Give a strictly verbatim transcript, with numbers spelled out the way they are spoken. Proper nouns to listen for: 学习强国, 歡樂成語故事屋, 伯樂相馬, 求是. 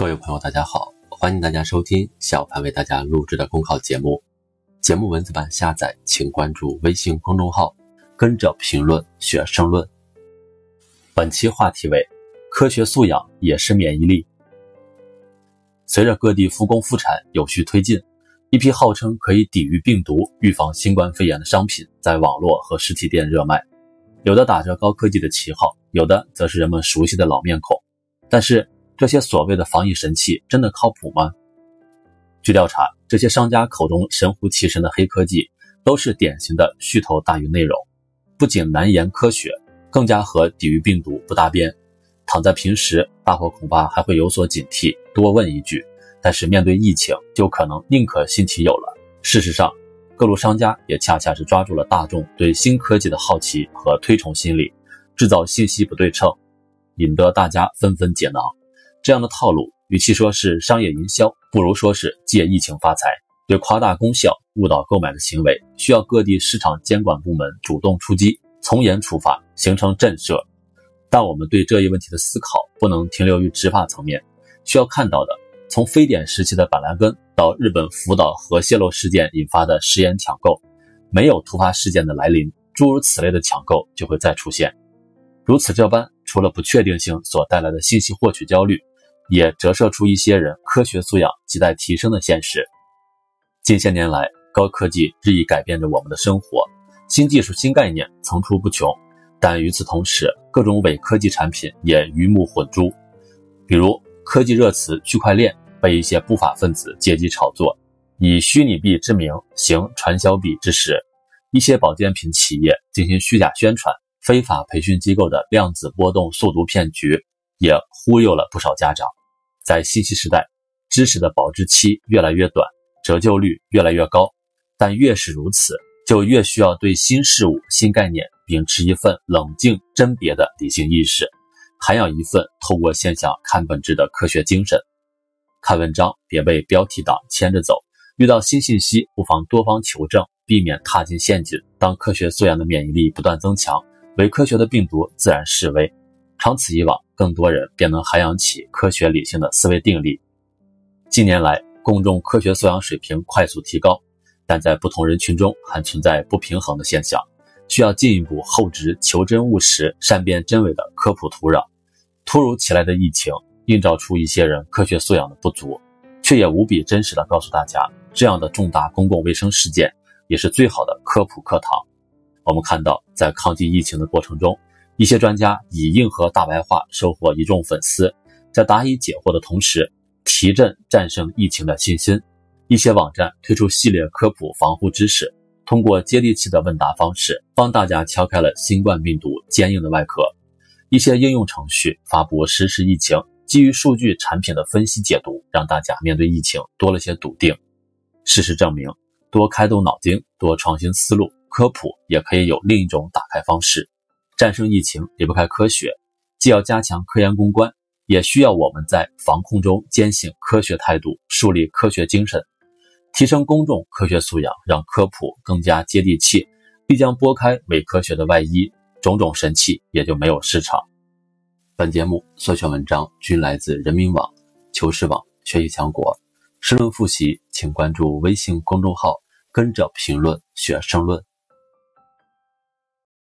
各位朋友大家好，欢迎大家收听小潘为大家录制的公考节目。节目文字版下载请关注微信公众号跟着评论学申论。本期话题为科学素养也是免疫力。随着各地复工复产有序推进，一批号称可以抵御病毒、预防新冠肺炎的商品在网络和实体店热卖，有的打着高科技的旗号，有的则是人们熟悉的老面孔。但是这些所谓的防疫神器真的靠谱吗？据调查，这些商家口中神乎其神的黑科技都是典型的噱头大于内容，不仅难言科学，更加和抵御病毒不搭边。躺在平时，大伙恐怕还会有所警惕，多问一句，但是面对疫情就可能宁可信其有了。事实上，各路商家也恰恰是抓住了大众对新科技的好奇和推崇心理，制造信息不对称，引得大家纷纷解囊。这样的套路与其说是商业营销，不如说是借疫情发财。对夸大功效、误导购买的行为，需要各地市场监管部门主动出击，从严处罚，形成震慑。但我们对这一问题的思考不能停留于执法层面，需要看到的，从非典时期的板蓝根到日本福岛核泄漏事件引发的食盐抢购，没有突发事件的来临，诸如此类的抢购就会再出现。如此这般，除了不确定性所带来的信息获取焦虑，也折射出一些人科学素养亟待提升的现实。近些年来，高科技日益改变着我们的生活，新技术新概念层出不穷，但与此同时，各种伪科技产品也鱼目混珠。比如科技热词区块链被一些不法分子借机炒作，以虚拟币之名行传销币之实，一些保健品企业进行虚假宣传，非法培训机构的量子波动速读骗局也忽悠了不少家长。在信息时代，知识的保质期越来越短，折旧率越来越高，但越是如此，就越需要对新事物、新概念秉持一份冷静甄别的理性意识，涵养一份透过现象看本质的科学精神。看文章别被标题党牵着走，遇到新信息不妨多方求证，避免踏进陷阱。当科学素养的免疫力不断增强，伪科学的病毒自然式微。长此以往，更多人便能涵养起科学理性的思维定力。近年来，公众科学素养水平快速提高，但在不同人群中还存在不平衡的现象，需要进一步厚植求真务实、善变真伪的科普土壤。突如其来的疫情映照出一些人科学素养的不足，却也无比真实地告诉大家，这样的重大公共卫生事件也是最好的科普课堂。我们看到，在抗击疫情的过程中，一些专家以硬核大白话收获一众粉丝，在答疑解惑的同时，提振战胜疫情的信心。一些网站推出系列科普防护知识，通过接地气的问答方式，帮大家敲开了新冠病毒坚硬的外壳。一些应用程序发布实时疫情，基于数据产品的分析解读，让大家面对疫情多了些笃定。事实证明，多开动脑筋，多创新思路，科普也可以有另一种打开方式。战胜疫情离不开科学，既要加强科研攻关，也需要我们在防控中坚信科学态度，树立科学精神。提升公众科学素养，让科普更加接地气，必将拨开伪科学的外衣，种种神器也就没有市场。本节目所选文章均来自人民网、求是网、学习强国。申论复习请关注微信公众号跟着评论学申论。